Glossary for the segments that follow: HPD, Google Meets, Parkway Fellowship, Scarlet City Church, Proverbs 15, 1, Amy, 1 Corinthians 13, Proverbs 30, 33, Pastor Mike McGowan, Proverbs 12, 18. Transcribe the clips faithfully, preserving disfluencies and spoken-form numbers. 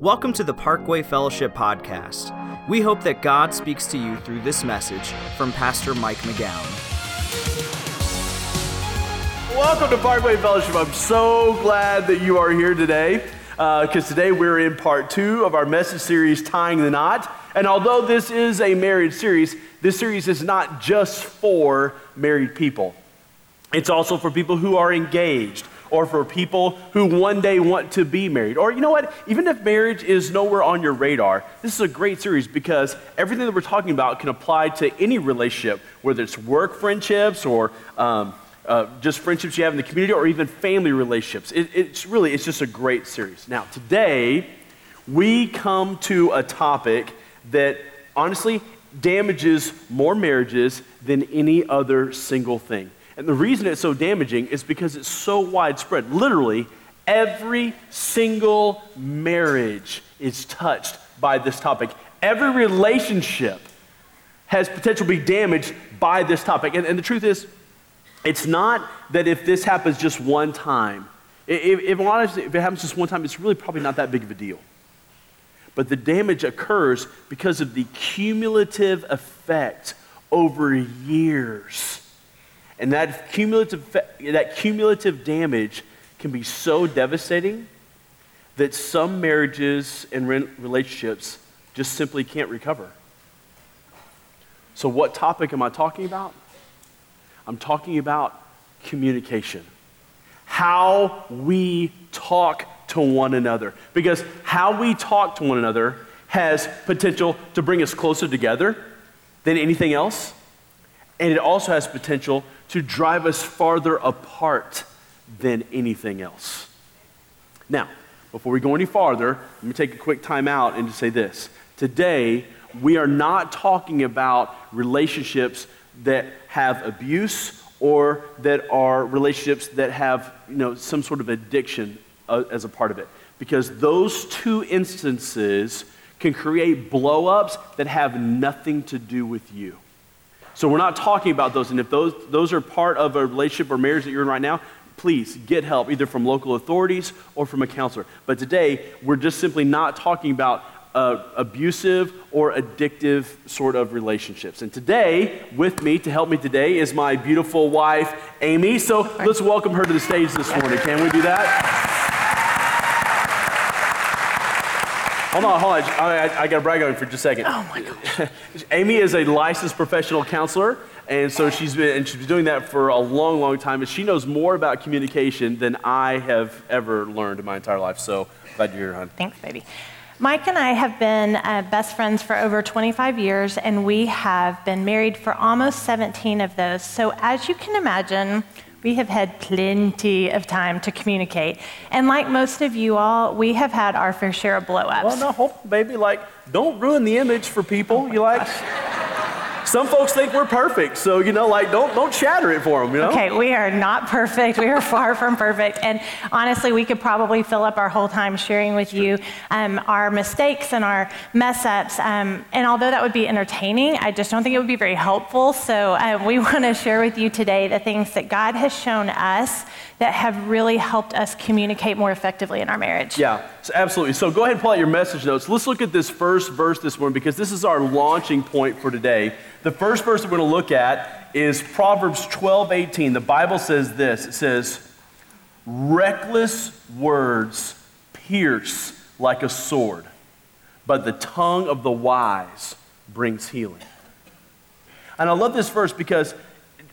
Welcome to the Parkway Fellowship podcast. We hope that God speaks to you through this message from Pastor Mike McGowan. Welcome to Parkway Fellowship. I'm so glad that you are here today, because uh, today we're in part two of our message series, Tying the Knot. And although this is a marriage series, this series is not just for married people. It's also for people who are engaged, or for people who one day want to be married. Or you know what? Even if marriage is nowhere on your radar, this is a great series because everything that we're talking about can apply to any relationship, whether it's work friendships or um, uh, just friendships you have in the community or even family relationships. It, it's really, it's just a great series. Now, today, we come to a topic that honestly damages more marriages than any other single thing. And the reason it's so damaging is because it's so widespread. Literally, every single marriage is touched by this topic. Every relationship has potential to be damaged by this topic. And, and the truth is, it's not that if this happens just one time, if, if, honestly, if it happens just one time, it's really probably not that big of a deal. But the damage occurs because of the cumulative effect over years. And that cumulative that cumulative damage can be so devastating that some marriages and relationships just simply can't recover. So what topic am I talking about? I'm talking about communication. How we talk to one another. Because how we talk to one another has potential to bring us closer together than anything else. And it also has potential to drive us farther apart than anything else. Now, before we go any farther, let me take a quick time out and just say this. Today, we are not talking about relationships that have abuse or that are relationships that have, you know, some sort of addiction uh, as a part of it. Because those two instances can create blow-ups that have nothing to do with you. So we're not talking about those, and if those those are part of a relationship or marriage that you're in right now, please get help, either from local authorities or from a counselor. But today, we're just simply not talking about uh, abusive or addictive sort of relationships. And today, with me, to help me today, is my beautiful wife, Amy. So let's welcome her to the stage this morning. Can we do that? Hold on, hold on. I, I, I got to brag on you for just a second. Oh, my God. Amy is a licensed professional counselor, and so she's been and she's been doing that for a long, long time, and she knows more about communication than I have ever learned in my entire life, so glad you're here, hon. Thanks, baby. Mike and I have been uh, best friends for over twenty-five years, and we have been married for almost seventeen of those, so as you can imagine, we have had plenty of time to communicate. And like most of you all, we have had our fair share of blow-ups. Well, no, hope, baby, like, don't ruin the image for people. Oh you like, gosh. Some folks think we're perfect. So, you know, like, don't don't shatter it for them, you know? Okay, we are not perfect. We are far from perfect. And honestly, we could probably fill up our whole time sharing with you um, our mistakes and our mess-ups. Um, and although that would be entertaining, I just don't think it would be very helpful. So uh, we want to share with you today the things that God has shown us that have really helped us communicate more effectively in our marriage. Yeah, so absolutely. So go ahead and pull out your message notes. Let's look at this first verse this morning because this is our launching point for today. The first verse that we're going to look at is Proverbs twelve, eighteen. The Bible says this. It says, reckless words pierce like a sword, but the tongue of the wise brings healing. And I love this verse because,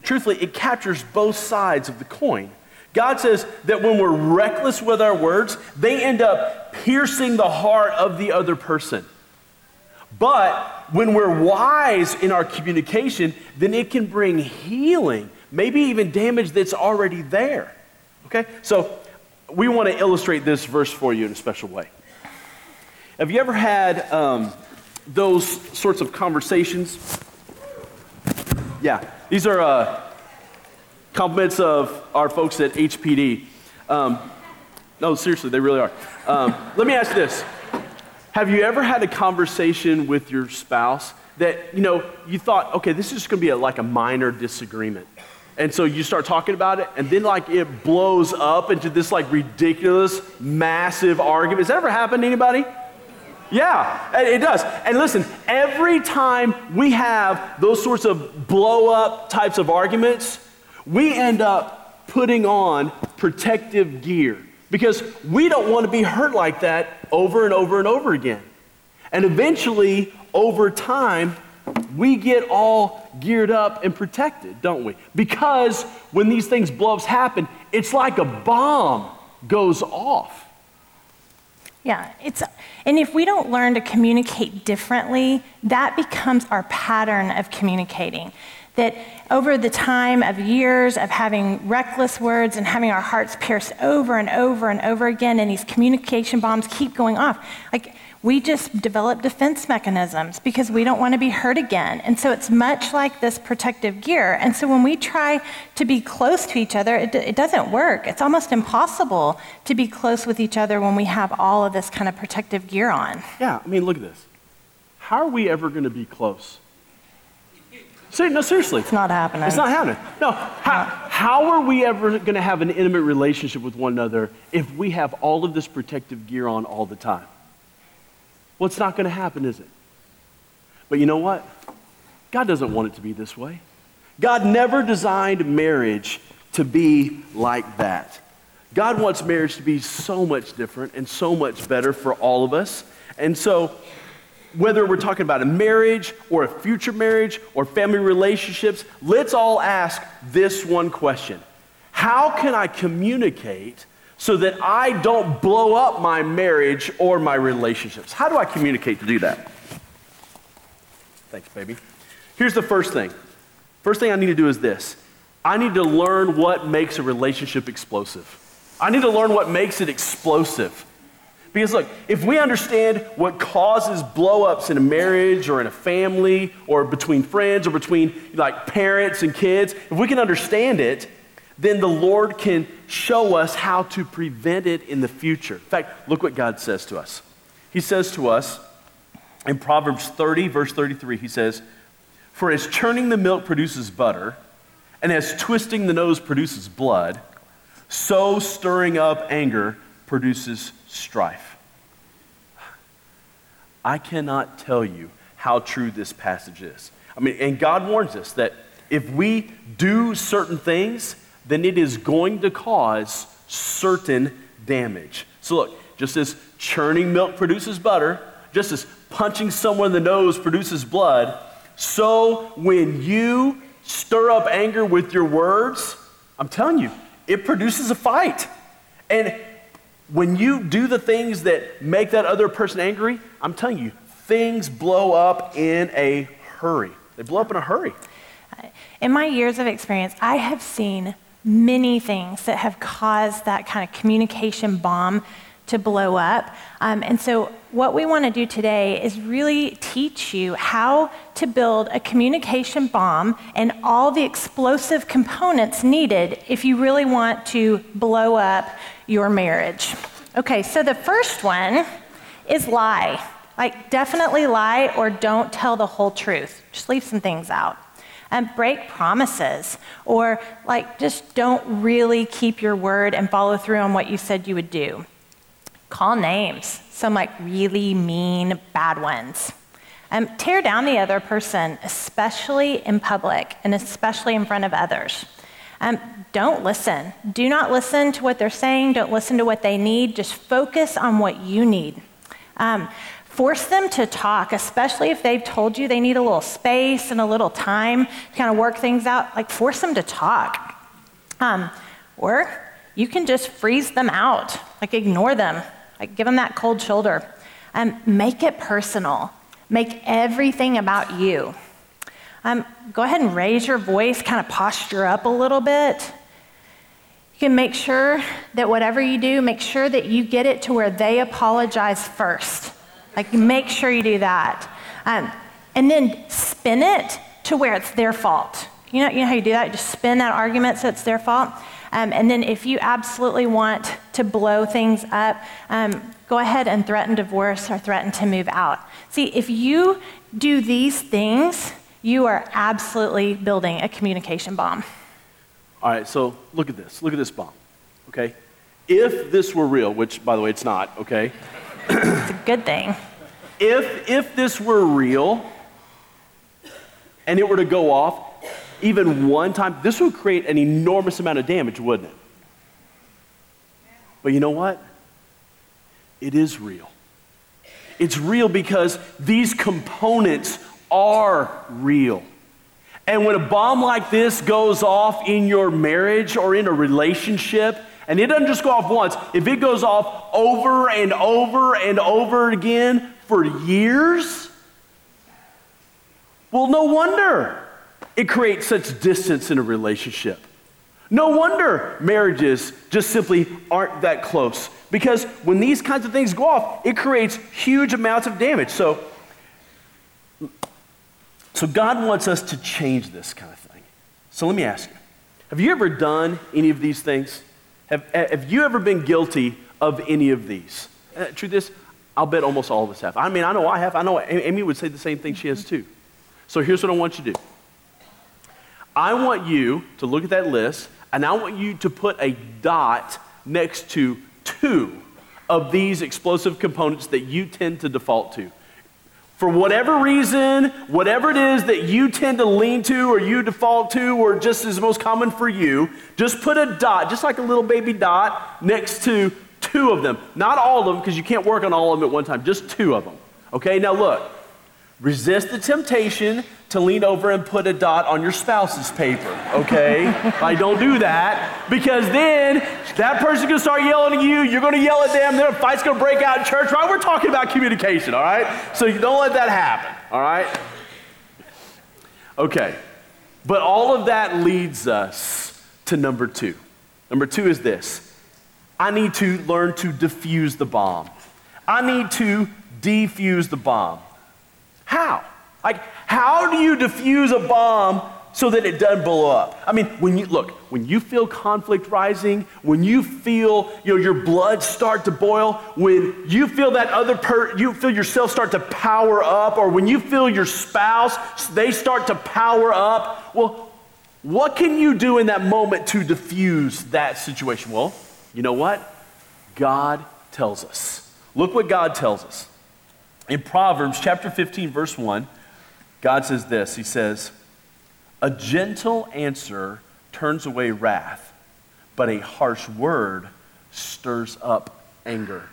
truthfully, it captures both sides of the coin. God says that when we're reckless with our words, they end up piercing the heart of the other person. But when we're wise in our communication, then it can bring healing, maybe even damage that's already there. Okay? So we want to illustrate this verse for you in a special way. Have you ever had um, those sorts of conversations? Yeah. These are... Uh, Compliments of our folks at H P D. Um, no, seriously, they really are. Um, let me ask this. Have you ever had a conversation with your spouse that, you know, you thought, okay, this is just going to be a, like a minor disagreement. And so you start talking about it, and then like it blows up into this like ridiculous, massive argument. Has that ever happened to anybody? Yeah, it does. And listen, every time we have those sorts of blow-up types of arguments, we end up putting on protective gear because we don't want to be hurt like that over and over and over again. And eventually, over time, we get all geared up and protected, don't we? Because when these things blow-ups happen, it's like a bomb goes off. Yeah, it's, and if we don't learn to communicate differently, that becomes our pattern of communicating. That over the time of years of having reckless words and having our hearts pierced over and over and over again, and these communication bombs keep going off. Like, we just develop defense mechanisms because we don't want to be hurt again. And so it's much like this protective gear. And so when we try to be close to each other, it, it doesn't work. It's almost impossible to be close with each other when we have all of this kind of protective gear on. Yeah, I mean, look at this. How are we ever going to be close? See, no, seriously. It's not happening. It's not happening. No, how, how are we ever going to have an intimate relationship with one another if we have all of this protective gear on all the time? Well, it's not going to happen, is it? But you know what? God doesn't want it to be this way. God never designed marriage to be like that. God wants marriage to be so much different and so much better for all of us. And so, whether we're talking about a marriage or a future marriage or family relationships, let's all ask this one question. How can I communicate so that I don't blow up my marriage or my relationships? How do I communicate to do that? Thanks, baby. Here's the first thing. First thing I need to do is this. I need to learn what makes a relationship explosive. I need to learn what makes it explosive. Because look, if we understand what causes blow-ups in a marriage or in a family or between friends or between like parents and kids, if we can understand it, then the Lord can show us how to prevent it in the future. In fact, look what God says to us. He says to us in Proverbs thirty, verse thirty-three, he says, "For as churning the milk produces butter, and as twisting the nose produces blood, so stirring up anger produces strife." I cannot tell you how true this passage is. I mean, and God warns us that if we do certain things, then it is going to cause certain damage. So look, just as churning milk produces butter, just as punching someone in the nose produces blood, so when you stir up anger with your words, I'm telling you, it produces a fight. And when you do the things that make that other person angry, I'm telling you, things blow up in a hurry. They blow up in a hurry. In my years of experience, I have seen many things that have caused that kind of communication bomb to blow up. Um, and so what we want to do today is really teach you how to build a communication bomb and all the explosive components needed if you really want to blow up your marriage. Okay, so the first one is lie. Like, definitely lie or don't tell the whole truth. Just leave some things out. And break promises, or like just don't really keep your word and follow through on what you said you would do. Call names, some like really mean bad ones. Um, tear down the other person, especially in public and especially in front of others. Um, don't listen. Do not listen to what they're saying. Don't listen to what they need. Just focus on what you need. Um, Force them to talk, especially if they've told you they need a little space and a little time to kind of work things out. Like, force them to talk. Um, or you can just freeze them out, like ignore them, like give them that cold shoulder. Um, make it personal. Make everything about you. Um, go ahead and raise your voice, kind of posture up a little bit. You can make sure that whatever you do, make sure that you get it to where they apologize first. Like, make sure you do that. Um, and then spin it to where it's their fault. You know, you know how you do that? You just spin that argument so it's their fault. Um, and then if you absolutely want to blow things up, um, go ahead and threaten divorce or threaten to move out. See, if you do these things, you are absolutely building a communication bomb. All right, so look at this. Look at this bomb, okay? If this were real, which, by the way, it's not, okay? It's a good thing. if if this were real and it were to go off even one time, this would create an enormous amount of damage, wouldn't it? But you know what? It is real. It's real because these components are real. And when a bomb like this goes off in your marriage or in a relationship, and it doesn't just go off once, if it goes off over and over and over again for years, well, no wonder it creates such distance in a relationship. No wonder marriages just simply aren't that close, because when these kinds of things go off, it creates huge amounts of damage. So, so God wants us to change this kind of thing. So let me ask you, have you ever done any of these things? Have, have you ever been guilty of any of these? Uh, truth is, I'll bet almost all of us have. I mean, I know I have. I know Amy would say the same thing she has too. So here's what I want you to do. I want you to look at that list, and I want you to put a dot next to two of these explosive components that you tend to default to. For whatever reason, whatever it is that you tend to lean to or you default to or just is most common for you, just put a dot, just like a little baby dot, next to two of them. Not all of them, because you can't work on all of them at one time, just two of them. Okay, now look. Resist the temptation to lean over and put a dot on your spouse's paper, okay? Like, don't do that, because then that person's gonna start yelling at you, you're gonna yell at them, then a fight's gonna break out in church, right? We're talking about communication, all right? So you don't let that happen, all right? Okay, but all of that leads us to number two. Number two is this. I need to learn to defuse the bomb. I need to defuse the bomb. How? Like, how do you defuse a bomb so that it doesn't blow up? I mean, when you look, when you feel conflict rising, when you feel you know your blood start to boil, when you feel that other per, you feel yourself start to power up, or when you feel your spouse they start to power up. Well, what can you do in that moment to defuse that situation? Well, you know what? God tells us. Look what God tells us. In Proverbs chapter fifteen, verse one, God says this. He says, "A gentle answer turns away wrath, but a harsh word stirs up anger."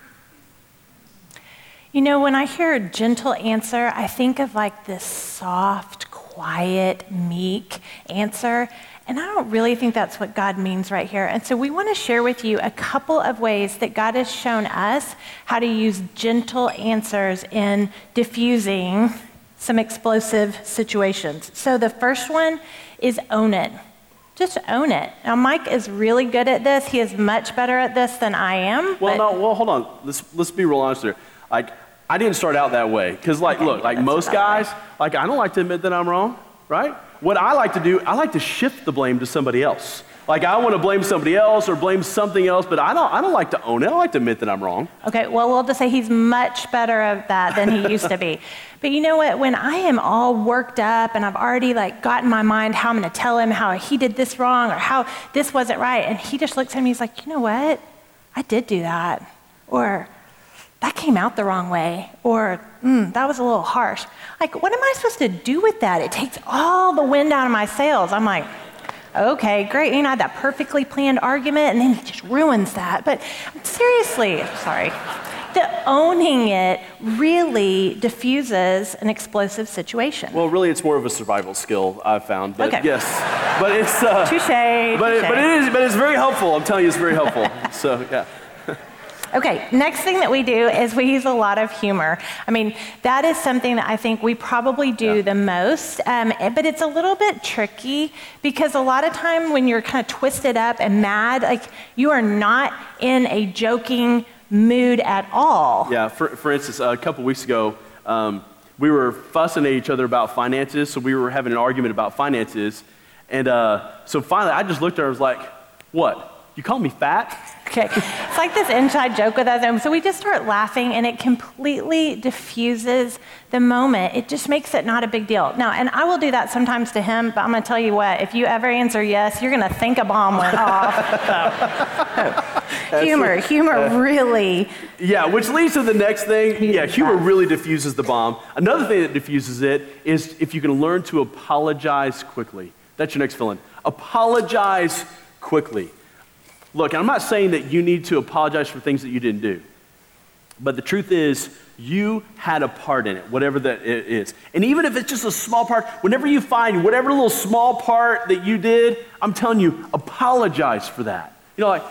You know, when I hear a gentle answer, I think of like this soft, quiet, meek answer. And I don't really think that's what God means right here. And so we want to share with you a couple of ways that God has shown us how to use gentle answers in diffusing some explosive situations. So the first one is own it. Just own it. Now, Mike is really good at this. He is much better at this than I am. Well, no, well, hold on. Let's let's be real honest here. Like, I didn't start out that way. Because, like, okay, look, like most guys, way. like, I don't like to admit that I'm wrong, right? What I like to do, I like to shift the blame to somebody else. Like I want to blame somebody else or blame something else, but I don't I don't like to own it. I like to admit that I'm wrong. Okay, well, we'll just say he's much better at that than he used to be. But you know what? When I am all worked up and I've already like got in my mind how I'm going to tell him how he did this wrong or how this wasn't right, and he just looks at me, he's like, you know what? I did do that. Or that came out the wrong way, or mm, that was a little harsh. Like, what am I supposed to do with that? It takes all the wind out of my sails. I'm like, okay, great. You know, I had that perfectly planned argument, and then he just ruins that. But seriously, sorry. The owning it really diffuses an explosive situation. Well, really, it's more of a survival skill I've found. But okay. Yes, but it's uh, touché. But touché. It, but it is. But it's very helpful. I'm telling you, it's very helpful. So yeah. Okay, next thing that we do is we use a lot of humor. I mean, that is something that I think we probably do yeah. the most, um, but it's a little bit tricky because a lot of time when you're kind of twisted up and mad, like you are not in a joking mood at all. Yeah, for, for instance, a couple weeks ago, um, we were fussing at each other about finances, so we were having an argument about finances, and uh, so finally I just looked at her and was like, what? You call me fat? Okay, it's like this inside joke with us. And so we just start laughing and it completely diffuses the moment. It just makes it not a big deal. Now, and I will do that sometimes to him, but I'm gonna tell you what, if you ever answer yes, you're gonna think a bomb went off. humor, uh, humor really. Yeah, which leads to the next thing. Yeah, humor really diffuses the bomb. Another thing that diffuses it is if you can learn to apologize quickly. That's your next fill-in. Apologize quickly. Look, I'm not saying that you need to apologize for things that you didn't do. But the truth is, you had a part in it, whatever that it is. And even if it's just a small part, whenever you find whatever little small part that you did, I'm telling you, apologize for that. You know, like,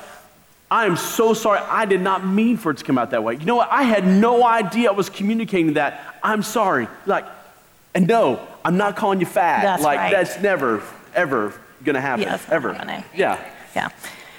I am so sorry. I did not mean for it to come out that way. You know what? I had no idea I was communicating that. I'm sorry. Like, and no, I'm not calling you fat. That's like, right. That's never, ever going to happen. Yes, ever. Gonna. Yeah. Yeah.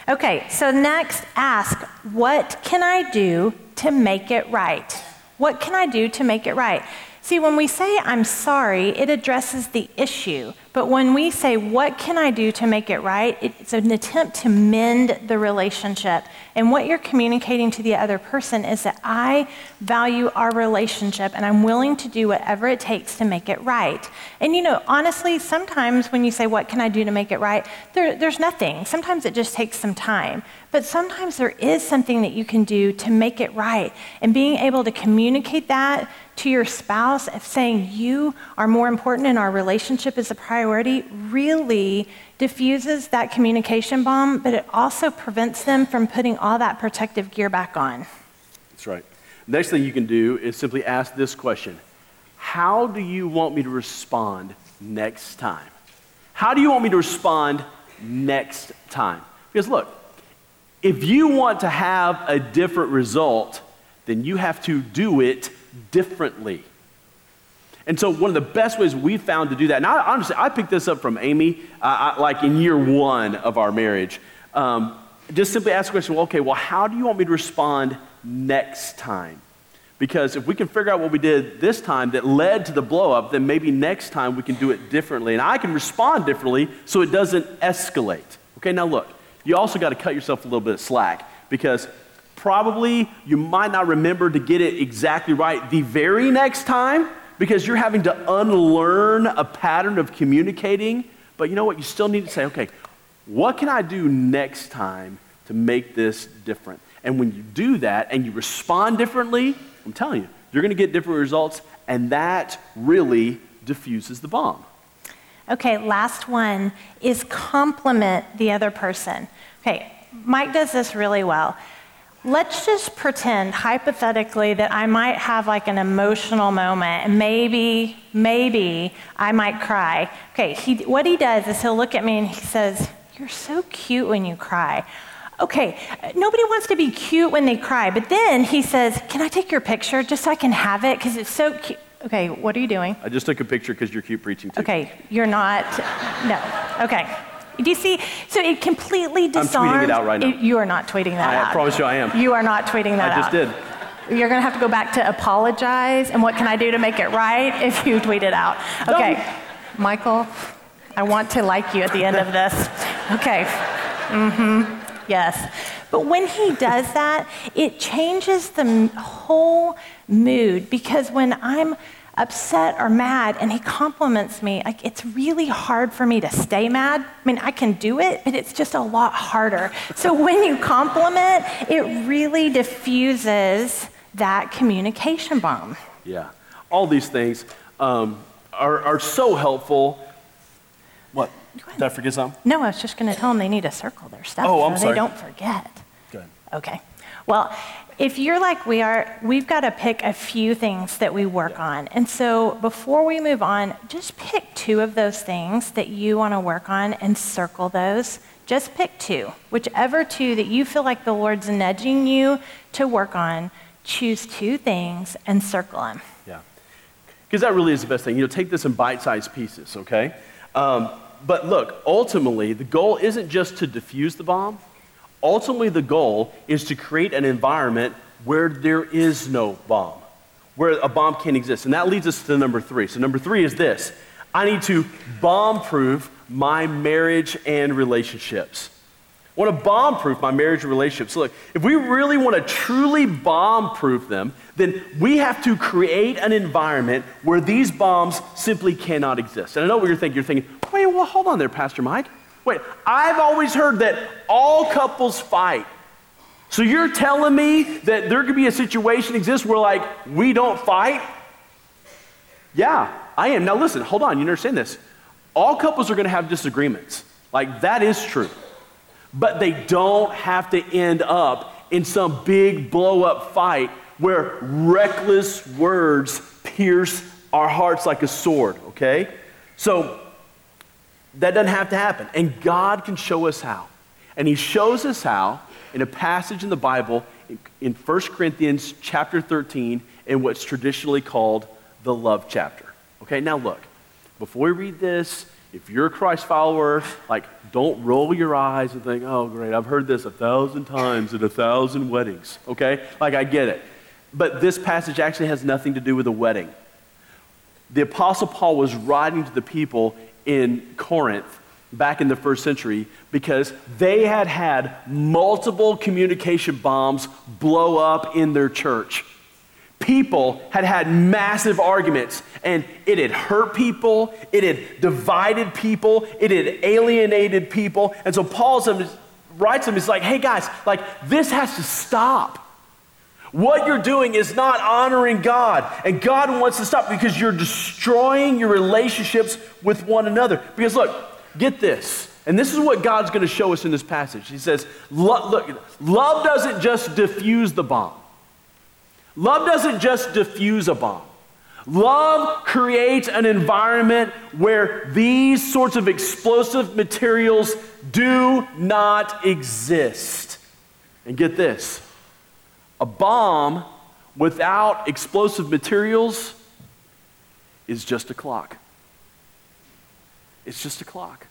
Okay, so next, ask, what can I do to make it right? What can I do to make it right? See, when we say I'm sorry, it addresses the issue. But when we say, what can I do to make it right? It's an attempt to mend the relationship. And what you're communicating to the other person is that I value our relationship and I'm willing to do whatever it takes to make it right. And you know, honestly, sometimes when you say, what can I do to make it right? There, there's nothing. Sometimes it just takes some time. But sometimes there is something that you can do to make it right. And being able to communicate that to your spouse of saying you are more important and our relationship is a priority really diffuses that communication bomb, but it also prevents them from putting all that protective gear back on. That's right. Next thing you can do is simply ask this question. How do you want me to respond next time? How do you want me to respond next time? Because look, if you want to have a different result, then you have to do it differently. And so one of the best ways we found to do that, and I, honestly, I picked this up from Amy, uh, I, like in year one of our marriage. Um, just simply ask the question, well, okay, well, how do you want me to respond next time? Because if we can figure out what we did this time that led to the blow up, then maybe next time we can do it differently. And I can respond differently so it doesn't escalate. Okay, now look, you also got to cut yourself a little bit of slack because probably you might not remember to get it exactly right the very next time because you're having to unlearn a pattern of communicating. But you know what? You still need to say, okay, what can I do next time to make this different? And when you do that and you respond differently, I'm telling you, you're going to get different results, and that really diffuses the bomb. Okay, last one is compliment the other person. Okay, Mike does this really well. Let's just pretend hypothetically that I might have like an emotional moment and maybe, maybe I might cry. Okay, he, what he does is he'll look at me and he says, "You're so cute when you cry." Okay, nobody wants to be cute when they cry, but then he says, "Can I take your picture just so I can have it because it's so cute." Okay, what are you doing? I just took a picture because you're cute preaching too. Okay, you're not, no, okay. Do you see? So it completely disarms. I'm tweeting it out right now. It, you are not tweeting that I out. I promise you I am. You are not tweeting that out. I just out. did. You're going to have to go back to apologize and what can I do to make it right if you tweet it out. Okay. No. Michael, I want to like you at the end of this. Okay. Mm-hmm. Yes. But when he does that, it changes the whole mood because when I'm upset or mad and he compliments me, like it's really hard for me to stay mad. I mean, I can do it, but it's just a lot harder. So when you compliment, it really diffuses that communication bomb. Yeah, all these things um, are, are so helpful. What, did I forget something? No, I was just gonna tell them they need to circle their stuff oh, I'm so sorry. They don't forget. Go ahead. Okay, well, if you're like we are, we've got to pick a few things that we work yeah. on. And so before we move on, just pick two of those things that you want to work on and circle those. Just pick two. Whichever two that you feel like the Lord's nudging you to work on, choose two things and circle them. Yeah, because that really is the best thing. You know, take this in bite-sized pieces, okay? Um, but look, ultimately, the goal isn't just to diffuse the bomb. Ultimately, the goal is to create an environment where there is no bomb, where a bomb can't exist. And that leads us to number three. So number three is this. I need to bomb-proof my marriage and relationships. I want to bomb-proof my marriage and relationships. So look, if we really want to truly bomb-proof them, then we have to create an environment where these bombs simply cannot exist. And I know what you're thinking. You're thinking, wait, well, hold on there, Pastor Mike. Wait, I've always heard that all couples fight. So you're telling me that there could be a situation exists where, like, we don't fight? Yeah, I am. Now listen, hold on, you understand this. All couples are going to have disagreements. Like, that is true. But they don't have to end up in some big blow-up fight where reckless words pierce our hearts like a sword, okay? So that doesn't have to happen. And God can show us how. And he shows us how in a passage in the Bible in First Corinthians chapter thirteen in what's traditionally called the love chapter. Okay, now look, before we read this, if you're a Christ follower, like, don't roll your eyes and think, oh, great, I've heard this a thousand times at a thousand weddings, okay? Like, I get it. But this passage actually has nothing to do with a wedding. The Apostle Paul was writing to the people in Corinth back in the first century because they had had multiple communication bombs blow up in their church. People had had massive arguments, and it had hurt people, it had divided people, it had alienated people. And so Paul writes them, he's like, hey guys, like, this has to stop. What you're doing is not honoring God, and God wants to stop because you're destroying your relationships with one another. Because look, get this, and this is what God's going to show us in this passage. He says, look, love doesn't just diffuse the bomb. Love doesn't just diffuse a bomb. Love creates an environment where these sorts of explosive materials do not exist. And get this, a bomb without explosive materials is just a clock. It's just a clock.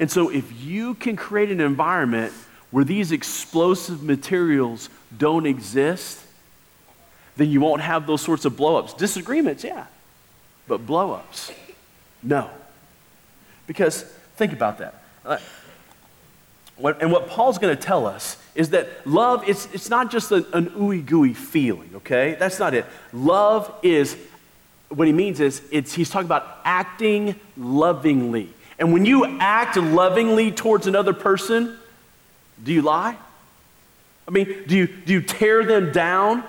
And so if you can create an environment where these explosive materials don't exist, then you won't have those sorts of blow-ups. Disagreements, yeah, but blow-ups, no. Because think about that. Uh, what, and what Paul's going to tell us is that love, it's, it's not just an, an ooey-gooey feeling, okay? That's not it. Love is, what he means is, it's he's talking about acting lovingly. And when you act lovingly towards another person, do you lie? I mean, do you, do you tear them down?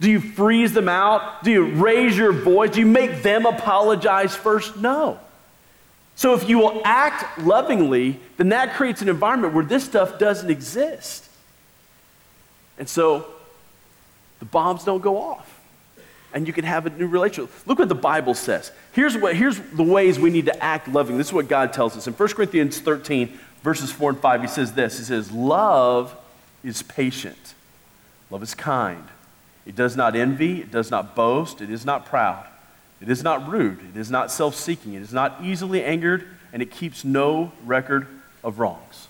Do you freeze them out? Do you raise your voice? Do you make them apologize first? No. So if you will act lovingly, then that creates an environment where this stuff doesn't exist. And so the bombs don't go off. And you can have a new relationship. Look what the Bible says. Here's what. Here's the ways we need to act lovingly. This is what God tells us. In First Corinthians thirteen, verses four and five, he says this. He says, love is patient. Love is kind. It does not envy, it does not boast, it is not proud, it is not rude, it is not self-seeking, it is not easily angered, and it keeps no record of wrongs.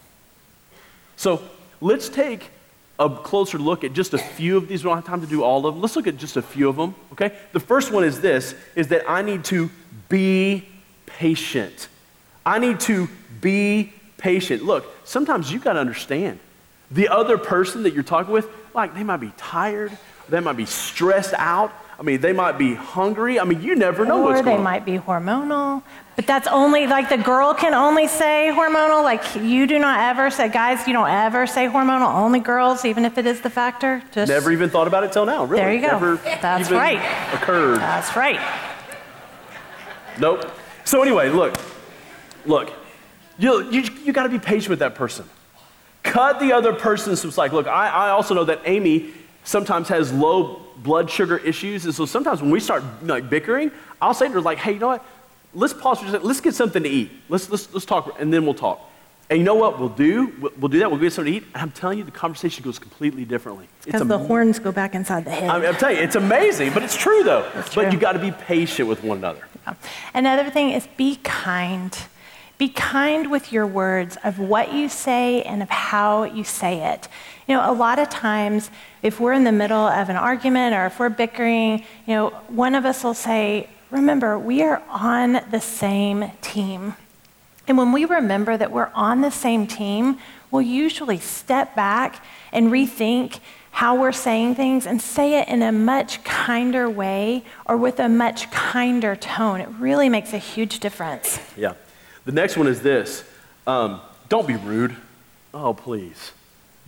So let's take a closer look at just a few of these. We don't have time to do all of them. Let's look at just a few of them, okay? The first one is this, is that I need to be patient. I need to be patient. Look, sometimes you've got to understand the other person that you're talking with, like, they might be tired. They might be stressed out. I mean, they might be hungry. I mean, you never know or what's going on. Or they might be hormonal. But that's only, like, the girl can only say hormonal. Like, you do not ever say, guys, you don't ever say hormonal. Only girls, even if it is the factor. Just never even thought about it till now, really. There you go. Never that's even right. Occurred. That's right. Nope. So anyway, look. Look. You you, you got to be patient with that person. Cut the other person some slack. Look, I, I also know that Amy sometimes has low blood sugar issues. And so sometimes when we start, like, bickering, I'll say to her, like, hey, you know what? Let's pause for a second. Let's get something to eat. Let's let's let's talk, and then we'll talk. And you know what we'll do? We'll, we'll do that. We'll get something to eat. And I'm telling you, the conversation goes completely differently. Because the horns go back inside the head. I'm, I'm telling you, it's amazing, but it's true, though. It's true. But you got to be patient with one another. Yeah. Another thing is be kind. Be kind with your words of what you say and of how you say it. You know, a lot of times, if we're in the middle of an argument or if we're bickering, you know, one of us will say, remember, we are on the same team. And when we remember that we're on the same team, we'll usually step back and rethink how we're saying things and say it in a much kinder way or with a much kinder tone. It really makes a huge difference. Yeah. The next one is this. Um, don't be rude. Oh, please.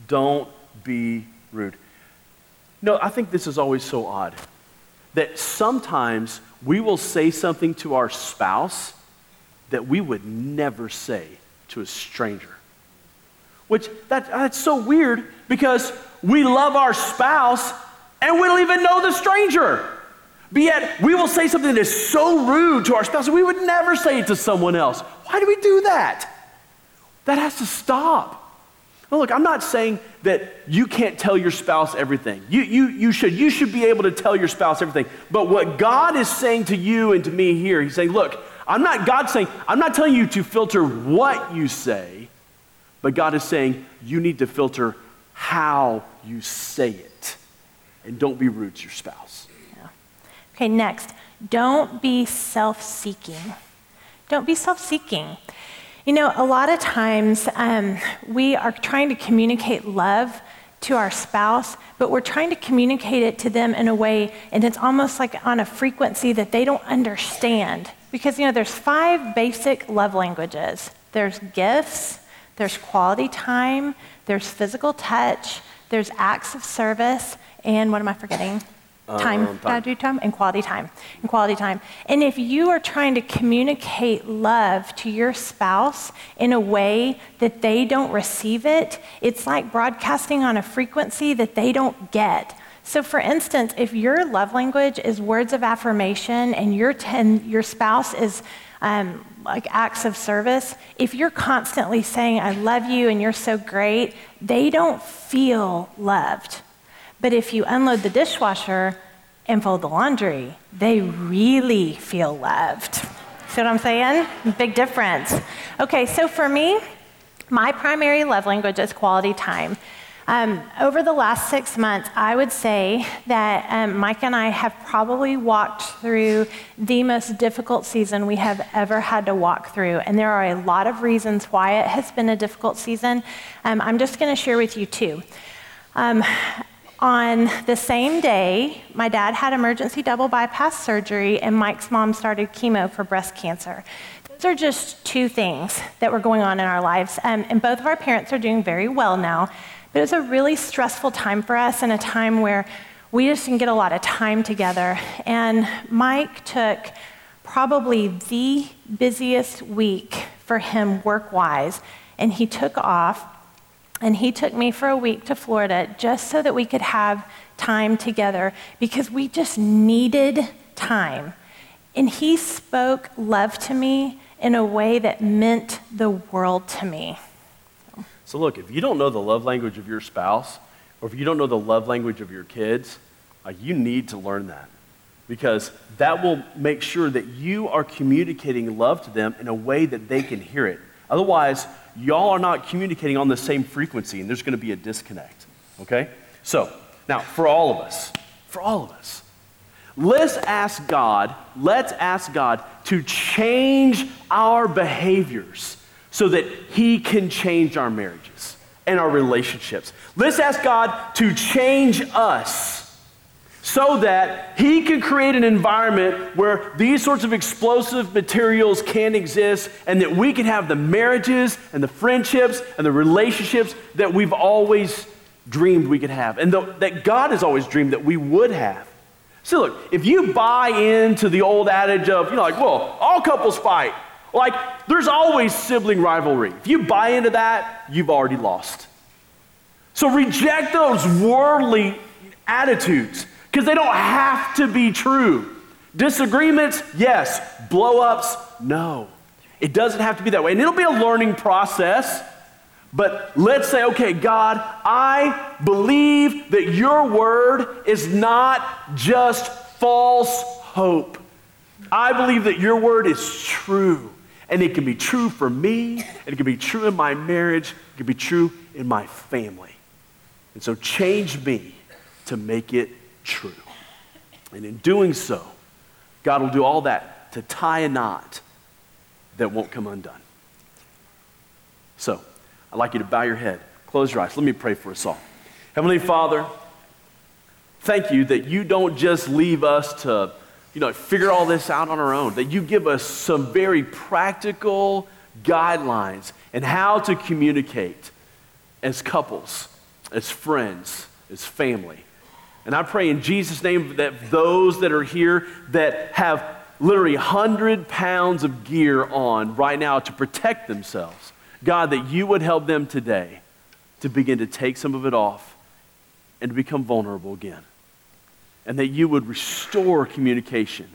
Don't be rude. No, I think this is always so odd, that sometimes we will say something to our spouse that we would never say to a stranger. Which, that, that's so weird, because we love our spouse and we don't even know the stranger. But yet, we will say something that is so rude to our spouse that we would never say it to someone else. Why do we do that? That has to stop. Now look, I'm not saying that you can't tell your spouse everything. You, you, you, should, you should be able to tell your spouse everything. But what God is saying to you and to me here, he's saying, look, I'm not, God's saying, I'm not telling you to filter what you say, but God is saying you need to filter how you say it. And don't be rude to your spouse. Yeah. Okay, next, don't be self-seeking. Don't be self-seeking. You know, a lot of times um, we are trying to communicate love to our spouse, but we're trying to communicate it to them in a way, and it's almost like on a frequency that they don't understand. Because, you know, there's five basic love languages. There's gifts, there's quality time, there's physical touch, there's acts of service, and what am I forgetting? Time, um, time. time, and quality time, and quality time. And if you are trying to communicate love to your spouse in a way that they don't receive it, it's like broadcasting on a frequency that they don't get. So for instance, if your love language is words of affirmation and your ten, your spouse is um, like acts of service, if you're constantly saying, I love you and you're so great, they don't feel loved. But if you unload the dishwasher and fold the laundry, they really feel loved. See what I'm saying? Big difference. Okay, so for me, my primary love language is quality time. Um, over the last six months, I would say that um, Mike and I have probably walked through the most difficult season we have ever had to walk through. And there are a lot of reasons why it has been a difficult season. Um, I'm just going to share with you two. Um, On the same day, my dad had emergency double bypass surgery and Mike's mom started chemo for breast cancer. Those are just two things that were going on in our lives. Um, and both of our parents are doing very well now. But it was a really stressful time for us, and a time where we just didn't get a lot of time together. And Mike took probably the busiest week for him work-wise, and he took off. And he took me for a week to Florida just so that we could have time together, because we just needed time. And he spoke love to me in a way that meant the world to me. So look, if you don't know the love language of your spouse, or if you don't know the love language of your kids, uh, you need to learn that, because that will make sure that you are communicating love to them in a way that they can hear it. Otherwise, y'all are not communicating on the same frequency, and there's going to be a disconnect, okay? So, now, for all of us, for all of us, let's ask God, let's ask God to change our behaviors so that he can change our marriages and our relationships. Let's ask God to change us so that he can create an environment where these sorts of explosive materials can exist, and that we can have the marriages and the friendships and the relationships that we've always dreamed we could have, and the, that God has always dreamed that we would have. So look, if you buy into the old adage of, you know, like, well, all couples fight, like there's always sibling rivalry. If you buy into that, you've already lost. So reject those worldly attitudes, because they don't have to be true. Disagreements, yes. Blow-ups, no. It doesn't have to be that way. And it'll be a learning process. But let's say, okay, God, I believe that your word is not just false hope. I believe that your word is true. And it can be true for me. And it can be true in my marriage. It can be true in my family. And so change me to make it true. And in doing so, God will do all that to tie a knot that won't come undone. So, I'd like you to bow your head, close your eyes. Let me pray for us all. Heavenly Father, thank you that you don't just leave us to, you know, figure all this out on our own, that you give us some very practical guidelines and how to communicate as couples, as friends, as family. And I pray in Jesus' name that those that are here that have literally one hundred pounds of gear on right now to protect themselves, God, that you would help them today to begin to take some of it off and to become vulnerable again. And that you would restore communication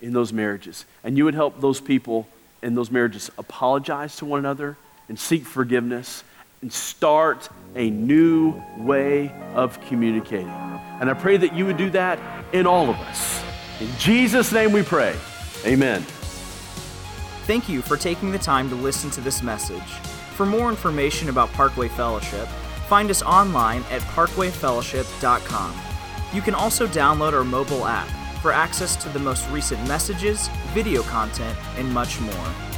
in those marriages. And you would help those people in those marriages apologize to one another and seek forgiveness and start a new way of communicating. And I pray that you would do that in all of us. In Jesus' name we pray. Amen. Thank you for taking the time to listen to this message. For more information about Parkway Fellowship, find us online at parkway fellowship dot com. You can also download our mobile app for access to the most recent messages, video content, and much more.